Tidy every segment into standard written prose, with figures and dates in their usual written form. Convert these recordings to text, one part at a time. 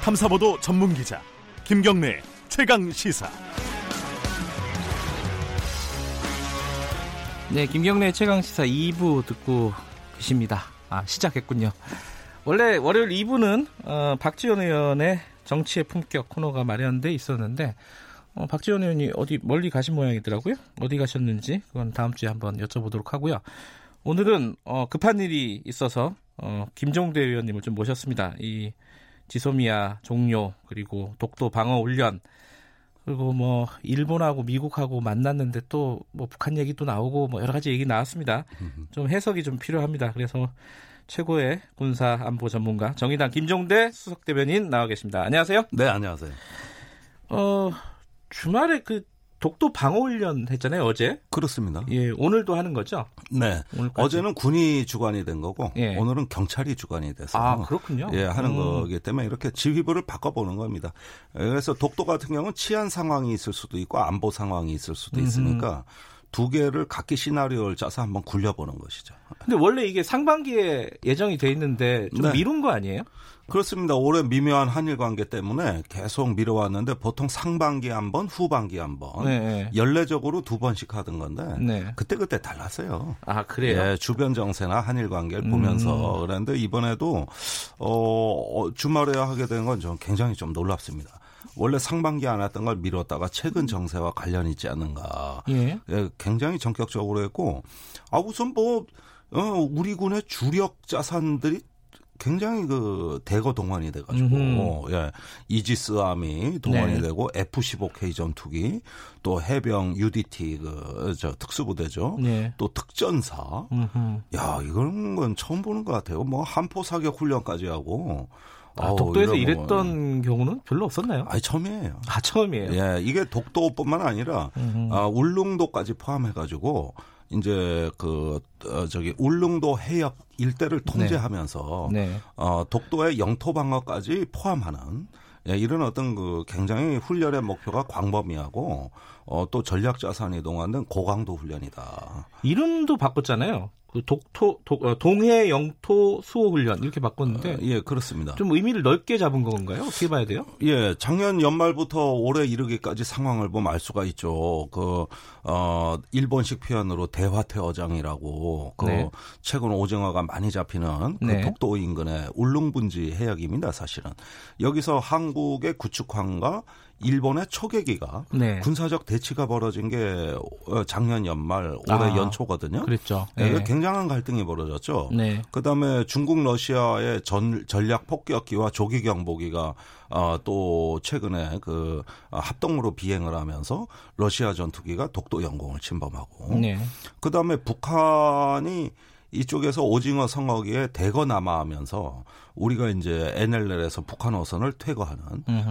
탐사보도 전문기자 김경래 최강시사. 네, 김경래 최강시사 2부 듣고 계십니다. 아, 시작했군요. 원래 월요일 2부는 박지원 의원의 정치의 품격 코너가 마련돼 있었는데 박지원 의원이 어디 멀리 가신 모양이더라고요. 어디 가셨는지 그건 다음 주에 한번 여쭤보도록 하고요. 오늘은 급한 일이 있어서 김종대 의원님을 좀 모셨습니다. 이 지소미아 종료 그리고 독도 방어 훈련 그리고 뭐 일본하고 미국하고 만났는데 또 뭐 북한 얘기도 나오고 뭐 여러 가지 얘기 나왔습니다. 좀 해석이 좀 필요합니다. 그래서 최고의 군사 안보 전문가 정의당 김종대 수석 대변인 나와 계십니다. 안녕하세요. 네, 안녕하세요. 주말에 그 독도 방어훈련 했잖아요, 어제. 그렇습니다. 예, 오늘도 하는 거죠? 네. 오늘까지. 어제는 군이 주관이 된 거고, 예. 오늘은 경찰이 주관이 돼서. 아, 그렇군요. 예, 하는 거기 때문에 이렇게 지휘부를 바꿔보는 겁니다. 그래서 독도 같은 경우는 치안 상황이 있을 수도 있고, 안보 상황이 있을 수도 있으니까, 두 개를 각기 시나리오를 짜서 한번 굴려보는 것이죠. 근데 원래 이게 상반기에 예정이 돼 있는데 좀 네. 미룬 거 아니에요? 그렇습니다. 올해 미묘한 한일 관계 때문에 계속 미뤄왔는데 보통 상반기에 한 번, 후반기에 한 번 네. 연례적으로 두 번씩 하던 건데 네. 그때그때 달랐어요. 아, 그래요? 예, 주변 정세나 한일 관계를 보면서 그런데 이번에도 주말에 하게 된 건 좀 굉장히 좀 놀랍습니다. 원래 상반기에 안 했던 걸 미뤘다가 최근 정세와 관련이 있지 않는가. 예. 예, 굉장히 전격적으로 했고, 아, 우선 뭐, 우리 군의 주력 자산들이 굉장히 그 대거 동원이 돼가지고, 예, 이지스 아미 동원이 네. 되고, F-15K 전투기, 또 해병 UDT 특수부대죠. 네. 또 특전사. 야, 이런 건 처음 보는 것 같아요. 뭐, 한포 사격 훈련까지 하고, 아, 독도에서 이랬던 경우는 별로 없었나요? 아니, 처음이에요. 아, 처음이에요? 예, 이게 독도뿐만 아니라, 울릉도까지 포함해가지고, 이제, 울릉도 해역 일대를 통제하면서, 네. 독도의 영토 방어까지 포함하는, 예, 이런 어떤 굉장히 훈련의 목표가 광범위하고, 또 전략 자산 이동하는 등 고강도 훈련이다. 이름도 바꿨잖아요. 그 동해 영토 수호 훈련 이렇게 바꿨는데 예, 그렇습니다. 좀 의미를 넓게 잡은 건가요? 어떻게 봐야 돼요? 예, 작년 연말부터 올해 이르기까지 상황을 보면 알 수가 있죠. 일본식 표현으로 대화태어장이라고 네. 최근 오징어가 많이 잡히는 네. 독도 인근의 울릉분지 해역입니다, 사실은. 여기서 한국의 구축함과 일본의 초계기가 네. 군사적 대치가 벌어진 게 작년 연말 올해 연초거든요. 그랬죠. 네. 굉장한 갈등이 벌어졌죠. 네. 그다음에 중국, 러시아의 전략 폭격기와 조기 경보기가 또 최근에 합동으로 비행을 하면서 러시아 전투기가 독도 영공을 침범하고 네. 그다음에 북한이 이쪽에서 오징어 성어기에 대거 남하하면서 우리가 이제 NLL에서 북한 어선을 퇴거하는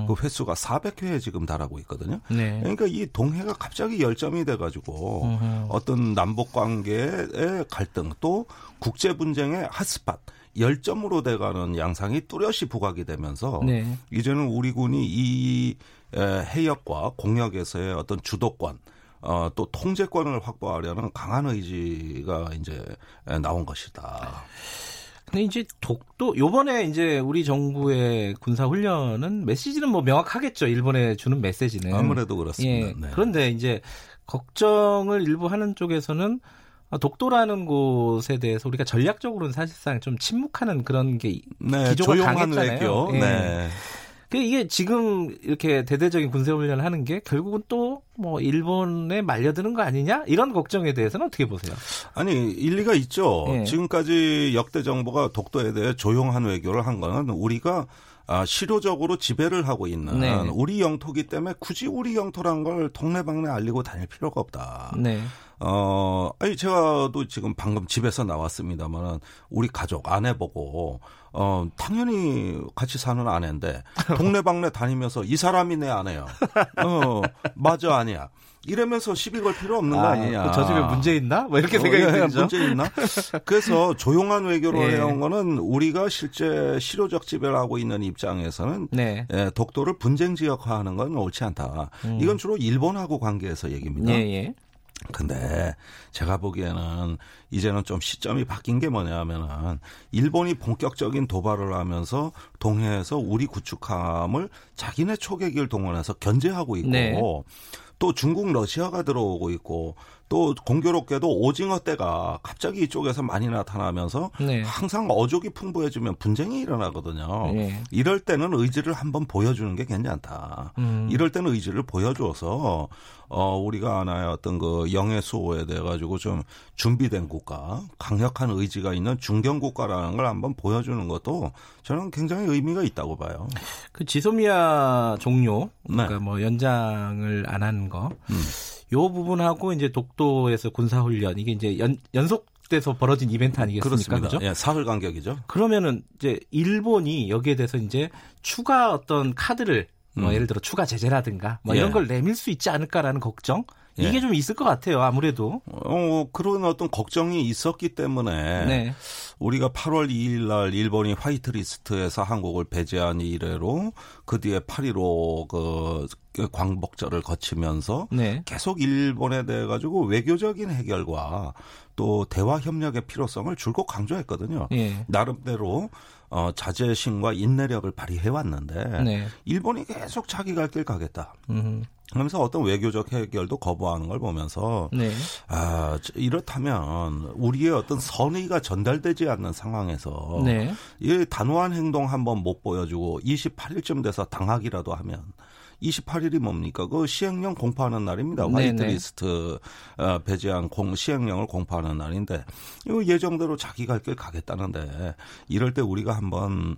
그 횟수가 400회에 지금 달하고 있거든요. 네. 그러니까 이 동해가 갑자기 열점이 돼가지고 어떤 남북 관계의 갈등 또 국제 분쟁의 핫스팟 열점으로 돼가는 양상이 뚜렷이 부각이 되면서 네. 이제는 우리 군이 이 해역과 공역에서의 어떤 주도권 또 통제권을 확보하려는 강한 의지가 이제 나온 것이다. 근데 이제 독도 요번에 이제 우리 정부의 군사 훈련은 메시지는 뭐 명확하겠죠. 일본에 주는 메시지는 아무래도 그렇습니다. 예. 네. 그런데 이제 걱정을 일부 하는 쪽에서는 독도라는 곳에 대해서 우리가 전략적으로는 사실상 좀 침묵하는 그런 게 네, 기조가 강했잖아요. 예. 네. 이게 지금 이렇게 대대적인 군사훈련을 하는 게 결국은 또 뭐 일본에 말려드는 거 아니냐? 이런 걱정에 대해서는 어떻게 보세요? 아니, 일리가 있죠. 네. 지금까지 역대 정부가 독도에 대해 조용한 외교를 한 거는 우리가 실효적으로 지배를 하고 있는 네. 우리 영토기 때문에 굳이 우리 영토란 걸 동네방네 알리고 다닐 필요가 없다. 네. 아니, 제가도 지금 방금 집에서 나왔습니다만 우리 가족, 아내 보고 당연히 같이 사는 아내인데 동네방네 다니면서 이 사람이 내 아내야. 맞아, 아니야. 이러면서 시비 걸 필요 없는 거 아니냐. 저 집에 문제 있나? 뭐 이렇게 생각이 들죠. 문제 있나? 그래서 조용한 외교를 네. 해온 거는 우리가 실제 실효적 지배를 하고 있는 입장에서는 네. 예, 독도를 분쟁 지역화하는 건 옳지 않다. 이건 주로 일본하고 관계해서 얘기입니다. 예, 예. 근데 제가 보기에는 이제는 좀 시점이 바뀐 게 뭐냐 하면은 일본이 본격적인 도발을 하면서 동해에서 우리 구축함을 자기네 초계기를 동원해서 견제하고 있고 네. 또 중국, 러시아가 들어오고 있고 또 공교롭게도 오징어 떼가 갑자기 이쪽에서 많이 나타나면서 네. 항상 어족이 풍부해지면 분쟁이 일어나거든요. 네. 이럴 때는 의지를 한번 보여주는 게 괜찮다. 이럴 때는 의지를 보여줘서 우리가 하나의 어떤 그 영해수호에 대해 가지고 좀 준비된 국가, 강력한 의지가 있는 중견 국가라는 걸 한번 보여주는 것도 저는 굉장히 의미가 있다고 봐요. 그 지소미아 종료, 그러니까 네. 뭐 연장을 안 하는 거. 요 부분하고 이제 독도에서 군사훈련 이게 이제 연속돼서 벌어진 이벤트 아니겠습니까? 그렇죠. 예, 사흘 간격이죠. 그러면은 이제 일본이 여기에 대해서 이제 추가 어떤 카드를 뭐 예를 들어 추가 제재라든가 뭐 이런 걸 내밀 수 있지 않을까라는 걱정. 이게 좀 있을 것 같아요. 아무래도. 그런 어떤 걱정이 있었기 때문에 네. 우리가 8월 2일 날 일본이 화이트리스트에서 한국을 배제한 이래로 그 뒤에 8.15 광복절을 거치면서 네. 계속 일본에 대해 가지고 외교적인 해결과 또 대화 협력의 필요성을 줄곧 강조했거든요. 네. 나름대로 자제심과 인내력을 발휘해 왔는데 네. 일본이 계속 자기 갈 길 가겠다. 그러면서 어떤 외교적 해결도 거부하는 걸 보면서 네. 아, 이렇다면 우리의 어떤 선의가 전달되지 않는 상황에서 네. 이 단호한 행동 한번 못 보여주고 28일쯤 돼서 당학이라도 하면 28일이 뭡니까? 그 시행령 공포하는 날입니다. 화이트리스트 배제한 시행령을 공포하는 날인데 이거 예정대로 자기 갈 길 가겠다는데 이럴 때 우리가 한번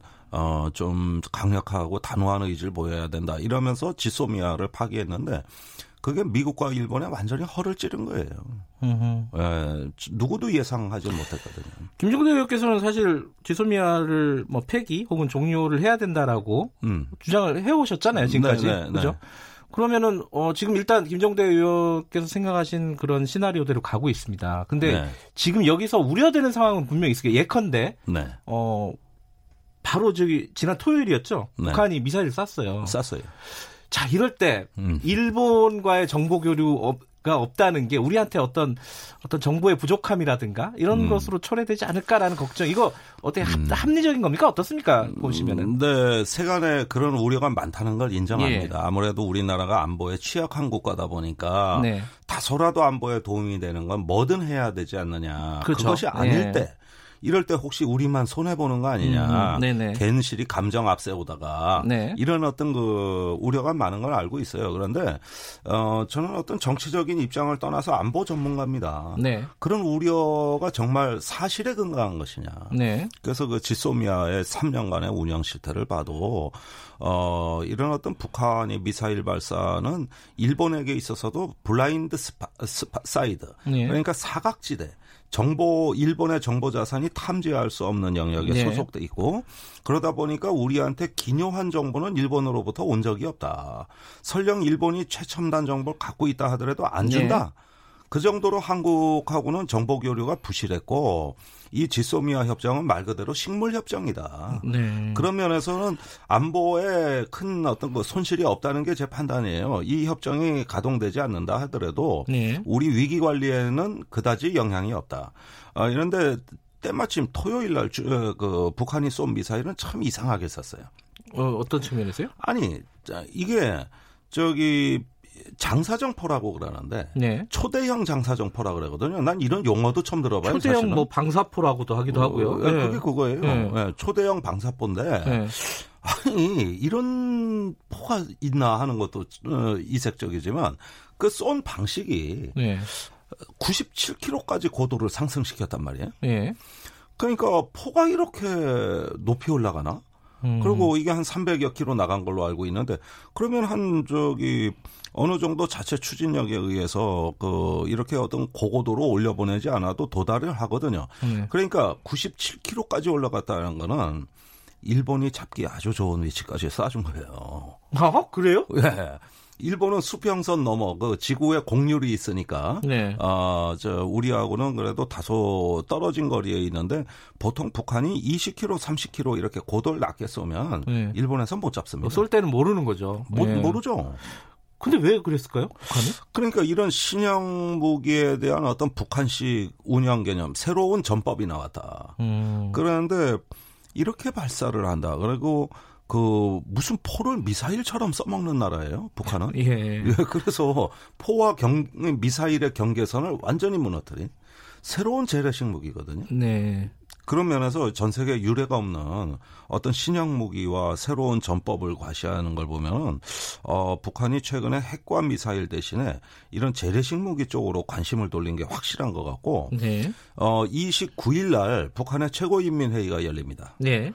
좀 강력하고 단호한 의지를 보여야 된다. 이러면서 지소미아를 파기했는데 그게 미국과 일본에 완전히 허를 찌른 거예요. 예, 누구도 예상하지 못했거든요. 김종대 의원께서는 사실 지소미아를 뭐 폐기 혹은 종료를 해야 된다라고 주장을 해오셨잖아요. 지금까지. 네네, 그죠? 네. 그러면은 지금 일단 김종대 의원께서 생각하신 그런 시나리오대로 가고 있습니다. 근데 네. 지금 여기서 우려되는 상황은 분명히 있을 게 예컨대 네. 바로 지난 토요일이었죠. 네. 북한이 미사일을 쐈어요. 자, 이럴 때 일본과의 정보 교류가 없다는 게 우리한테 어떤 정보의 부족함이라든가 이런 것으로 초래되지 않을까라는 걱정. 이거 어떻게 합리적인 겁니까? 어떻습니까? 보시면은. 네, 세간에 그런 우려가 많다는 걸 인정합니다. 예. 아무래도 우리나라가 안보에 취약한 국가다 보니까 네. 다소라도 안보에 도움이 되는 건 뭐든 해야 되지 않느냐. 그렇죠. 그것이 아닐 예. 때. 이럴 때 혹시 우리만 손해보는 거 아니냐. 괜시리 감정 앞세우다가 네. 이런 어떤 그 우려가 많은 걸 알고 있어요. 그런데 저는 어떤 정치적인 입장을 떠나서 안보 전문가입니다. 네. 그런 우려가 정말 사실에 근거한 것이냐. 네. 그래서 그 지소미아의 3년간의 운영 실태를 봐도 이런 어떤 북한의 미사일 발사는 일본에게 있어서도 블라인드 사이드 네. 그러니까 사각지대. 일본의 정보 자산이 탐지할 수 없는 영역에 네. 소속돼 있고 그러다 보니까 우리한테 기묘한 정보는 일본으로부터 온 적이 없다. 설령 일본이 최첨단 정보를 갖고 있다 하더라도 안 준다. 네. 그 정도로 한국하고는 정보 교류가 부실했고 이 지소미아 협정은 말 그대로 식물 협정이다. 네. 그런 면에서는 안보에 큰 어떤 그 손실이 없다는 게 제 판단이에요. 이 협정이 가동되지 않는다 하더라도 네. 우리 위기 관리에는 그다지 영향이 없다. 이런데 때마침 토요일 날 북한이 쏜 미사일은 참 이상하게 쐈어요. 어떤 측면에서요? 아니, 이게 장사정포라고 그러는데 네. 초대형 장사정포라고 그러거든요. 난 이런 용어도 처음 들어봐요. 초대형 사실은. 뭐 방사포라고도 하기도 하고요. 네. 그게 그거예요. 네. 초대형 방사포인데 네. 아니 이런 포가 있나 하는 것도 이색적이지만 그 쏜 방식이 네. 97km까지 고도를 상승시켰단 말이에요. 네. 그러니까 포가 이렇게 높이 올라가나? 그리고 이게 한 300여 킬로 나간 걸로 알고 있는데 그러면 한 어느 정도 자체 추진력에 의해서 이렇게 어떤 고고도로 올려보내지 않아도 도달을 하거든요. 그러니까 97km까지 올라갔다는 거는 일본이 잡기 아주 좋은 위치까지 쏴준 거예요. 아, 그래요? 네. 일본은 수평선 넘어 지구에 공률이 있으니까 네. 우리하고는 그래도 다소 떨어진 거리에 있는데 보통 북한이 20km, 30km 이렇게 고도를 낮게 쏘면 네. 일본에서 못 잡습니다. 쏠 때는 모르는 거죠. 모르죠. 근데 왜 그랬을까요? 북한은? 그러니까 이런 신형 무기에 대한 어떤 북한식 운영 개념, 새로운 전법이 나왔다. 그런데 이렇게 발사를 한다. 그리고 그 무슨 포를 미사일처럼 써먹는 나라예요, 북한은. 예. 그래서 포와 미사일의 경계선을 완전히 무너뜨린 새로운 재래식 무기거든요. 네. 그런 면에서 전 세계 유례가 없는 어떤 신형 무기와 새로운 전법을 과시하는 걸 보면 북한이 최근에 핵과 미사일 대신에 이런 재래식 무기 쪽으로 관심을 돌린 게 확실한 것 같고, 네. 29일 날 북한의 최고인민회의가 열립니다. 네.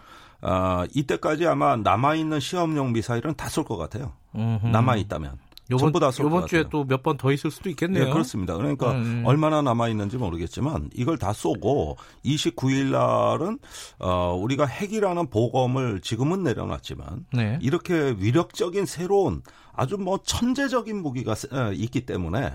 이때까지 아마 남아있는 시험용 미사일은 다 쏠 것 같아요. 남아있다면. 전부 다 쏠 것 같아요. 이번 주에 또 몇 번 더 있을 수도 있겠네요. 네, 그렇습니다. 그러니까 얼마나 남아있는지 모르겠지만 이걸 다 쏘고 29일 날은 우리가 핵이라는 보검을 지금은 내려놨지만 네. 이렇게 위력적인 새로운 아주 뭐 천재적인 무기가 있기 때문에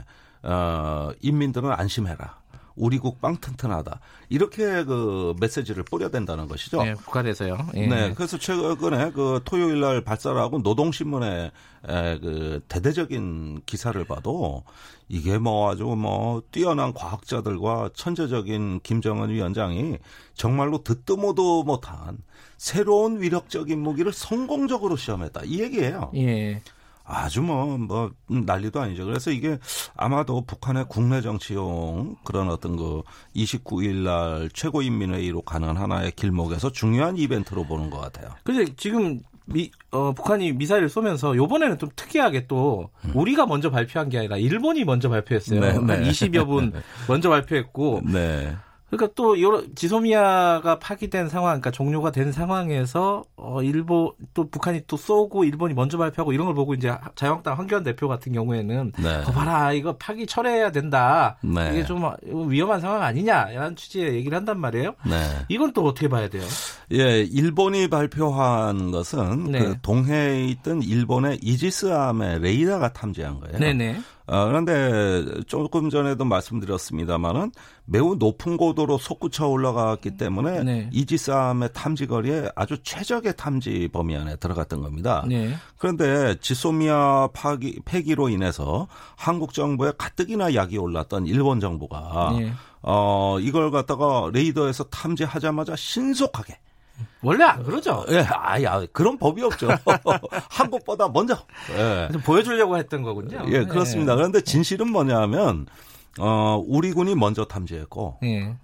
인민들은 안심해라. 우리 국방 튼튼하다. 이렇게 그 메시지를 뿌려댄다는 것이죠. 네, 북한에서요. 예. 네, 그래서 최근에 그 토요일 날 발사를 하고 노동신문에 그 대대적인 기사를 봐도 이게 뭐 아주 뭐 뛰어난 과학자들과 천재적인 김정은 위원장이 정말로 듣도 모도 못한 새로운 위력적인 무기를 성공적으로 시험했다. 이 얘기예요. 예. 아주 뭐 난리도 아니죠. 그래서 이게 아마도 북한의 국내 정치용 그런 어떤 그 29일 날 최고인민회의로 가는 하나의 길목에서 중요한 이벤트로 보는 것 같아요. 근데 지금 북한이 미사일을 쏘면서 이번에는 좀 특이하게 또 우리가 먼저 발표한 게 아니라 일본이 먼저 발표했어요. 네, 네. 한 20여 분 먼저 발표했고. 네. 그러니까 또 지소미아가 파기된 상황, 그러니까 종료가 된 상황에서 일본 또 북한이 또 쏘고 일본이 먼저 발표하고 이런 걸 보고 이제 자유한국당 황교안 대표 같은 경우에는 네. 봐라 이거 파기 철회해야 된다. 네. 이게 좀 위험한 상황 아니냐라는 취지의 얘기를 한단 말이에요. 네. 이건 또 어떻게 봐야 돼요? 예, 일본이 발표한 것은 네. 그 동해에 있던 일본의 이지스함의 레이더가 탐지한 거예요. 네네. 그런데 조금 전에도 말씀드렸습니다만은 매우 높은 고도로 솟구쳐 올라갔기 때문에 네. 이지스함의 탐지거리에 아주 최적의 탐지 범위 안에 들어갔던 겁니다. 네. 그런데 지소미아 폐기로 인해서 한국 정부에 가뜩이나 약이 올랐던 일본 정부가 네. 이걸 갖다가 레이더에서 탐지하자마자 신속하게 원래 안 그러죠. 예, 아야 그런 법이 없죠. 한국보다 먼저 예. 보여주려고 했던 거군요. 예, 그렇습니다. 예. 그런데 진실은 뭐냐면 우리 군이 먼저 탐지했고, 예.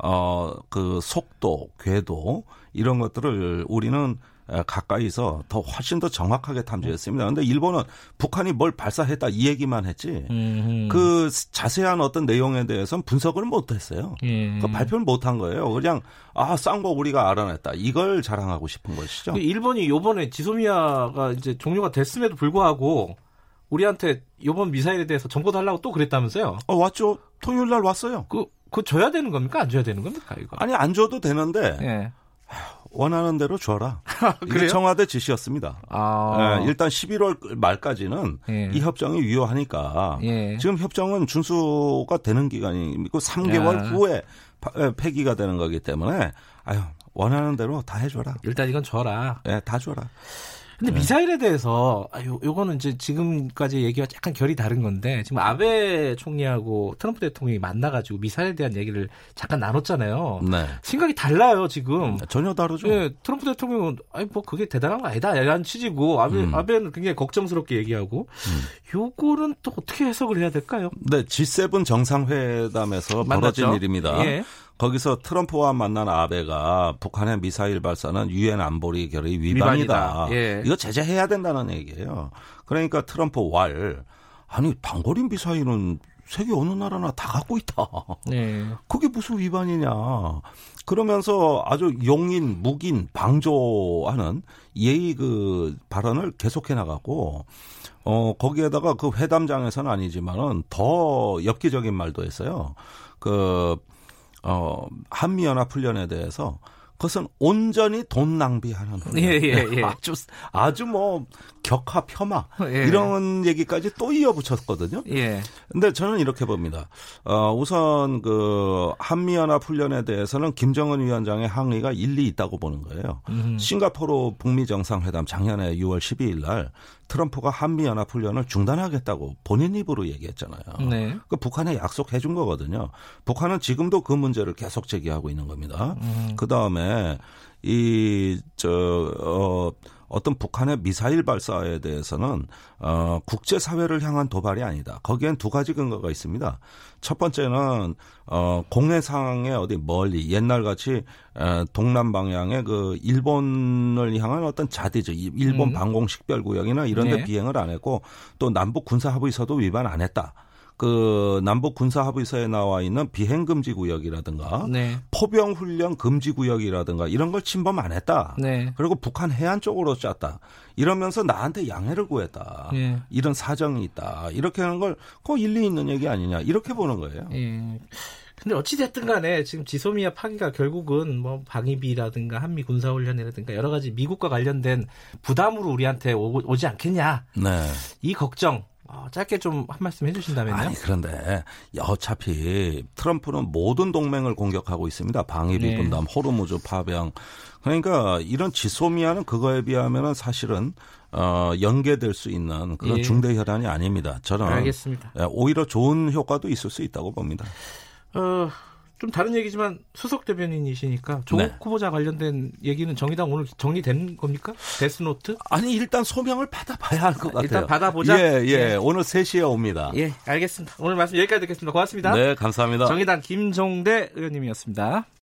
그 속도, 궤도 이런 것들을 우리는 가까이서 더 훨씬 더 정확하게 탐지했습니다. 그런데 일본은 북한이 뭘 발사했다 이 얘기만 했지 그 자세한 어떤 내용에 대해서는 분석을 못했어요. 그러니까 발표를 못한 거예요. 그냥 싼 거 우리가 알아냈다. 이걸 자랑하고 싶은 것이죠. 일본이 이번에 지소미아가 이제 종료가 됐음에도 불구하고 우리한테 이번 미사일에 대해서 정보 달라고 또 그랬다면서요? 왔죠. 토요일 날 왔어요. 그거 줘야 되는 겁니까? 안 줘야 되는 겁니까? 이거? 아니 안 줘도 되는데. 예. 원하는 대로 줘라. 이게 청와대 지시였습니다. 예, 일단 11월 말까지는 예. 이 협정이 유효하니까 예. 지금 협정은 준수가 되는 기간이고 3개월 예. 후에 폐기가 되는 거기 때문에 원하는 대로 다 해줘라. 일단 이건 줘라. 예, 다 줘라. 근데 네. 미사일에 대해서 요거는 이제 지금까지 얘기와 약간 결이 다른 건데 지금 아베 총리하고 트럼프 대통령이 만나가지고 미사일에 대한 얘기를 잠깐 나눴잖아요. 네. 생각이 달라요 지금. 전혀 다르죠. 예, 트럼프 대통령은 그게 대단한 거 아니다 이런 취지고 아베는 굉장히 걱정스럽게 얘기하고 요거는 또 어떻게 해석을 해야 될까요? 네, G7 정상회담에서 만났죠. 벌어진 일입니다. 예. 거기서 트럼프와 만난 아베가 북한의 미사일 발사는 유엔 안보리 결의 위반이다. 예. 이거 제재해야 된다는 얘기예요. 그러니까 트럼프 아니 단거리 미사일은 세계 어느 나라나 다 갖고 있다. 예. 그게 무슨 위반이냐. 그러면서 아주 용인, 묵인, 방조하는 예의 그 발언을 계속해 나가고 거기에다가 그 회담장에서는 아니지만은 더 엽기적인 말도 했어요. 한미연합훈련에 대해서 그것은 온전히 돈 낭비하는 훈련. 예. 아주 격하 폄하 예. 이런 얘기까지 또 이어붙였거든요. 예. 근데 저는 이렇게 봅니다. 우선 그 한미연합훈련에 대해서는 김정은 위원장의 항의가 일리 있다고 보는 거예요. 싱가포르 북미 정상회담 작년에 6월 12일 날 트럼프가 한미연합훈련을 중단하겠다고 본인 입으로 얘기했잖아요. 네. 그러니까 북한에 약속해 준 거거든요. 북한은 지금도 그 문제를 계속 제기하고 있는 겁니다. 그다음에 어떤 북한의 미사일 발사에 대해서는 국제사회를 향한 도발이 아니다. 거기엔 두 가지 근거가 있습니다. 첫 번째는 공해 상황에 어디 멀리 옛날같이 동남 방향의 그 일본을 향한 어떤 자디죠. 일본 방공 식별구역이나 이런 데 네. 비행을 안 했고 또 남북 군사합의서도 위반 안 했다. 그 남북 군사합의서에 나와 있는 비행금지 구역이라든가 네. 포병훈련 금지 구역이라든가 이런 걸 침범 안 했다. 네. 그리고 북한 해안 쪽으로 짰다. 이러면서 나한테 양해를 구했다. 네. 이런 사정이 있다. 이렇게 하는 걸 꼭 일리 있는 얘기 아니냐 이렇게 보는 거예요. 네. 근데 어찌됐든 간에 지금 지소미아 파기가 결국은 뭐 방위비라든가 한미 군사훈련이라든가 여러 가지 미국과 관련된 부담으로 우리한테 오지 않겠냐. 네. 이 걱정. 짧게 좀 한 말씀 해주신다면요? 아니 그런데 어차피 트럼프는 모든 동맹을 공격하고 있습니다. 방위비 분담, 네. 호르무즈 파병. 그러니까 이런 지소미아는 그거에 비하면 사실은 연계될 수 있는 그런 예. 중대 현안이 아닙니다. 저는 알겠습니다. 오히려 좋은 효과도 있을 수 있다고 봅니다. 좀 다른 얘기지만 수석 대변인이시니까 조국 네. 후보자 관련된 얘기는 정의당 오늘 정리된 겁니까? 데스노트? 아니 일단 소명을 받아봐야 할 것 같아요. 일단 받아보자. 예. 오늘 3시에 옵니다. 예, 알겠습니다. 오늘 말씀 여기까지 듣겠습니다. 고맙습니다. 네, 감사합니다. 정의당 김종대 의원님이었습니다.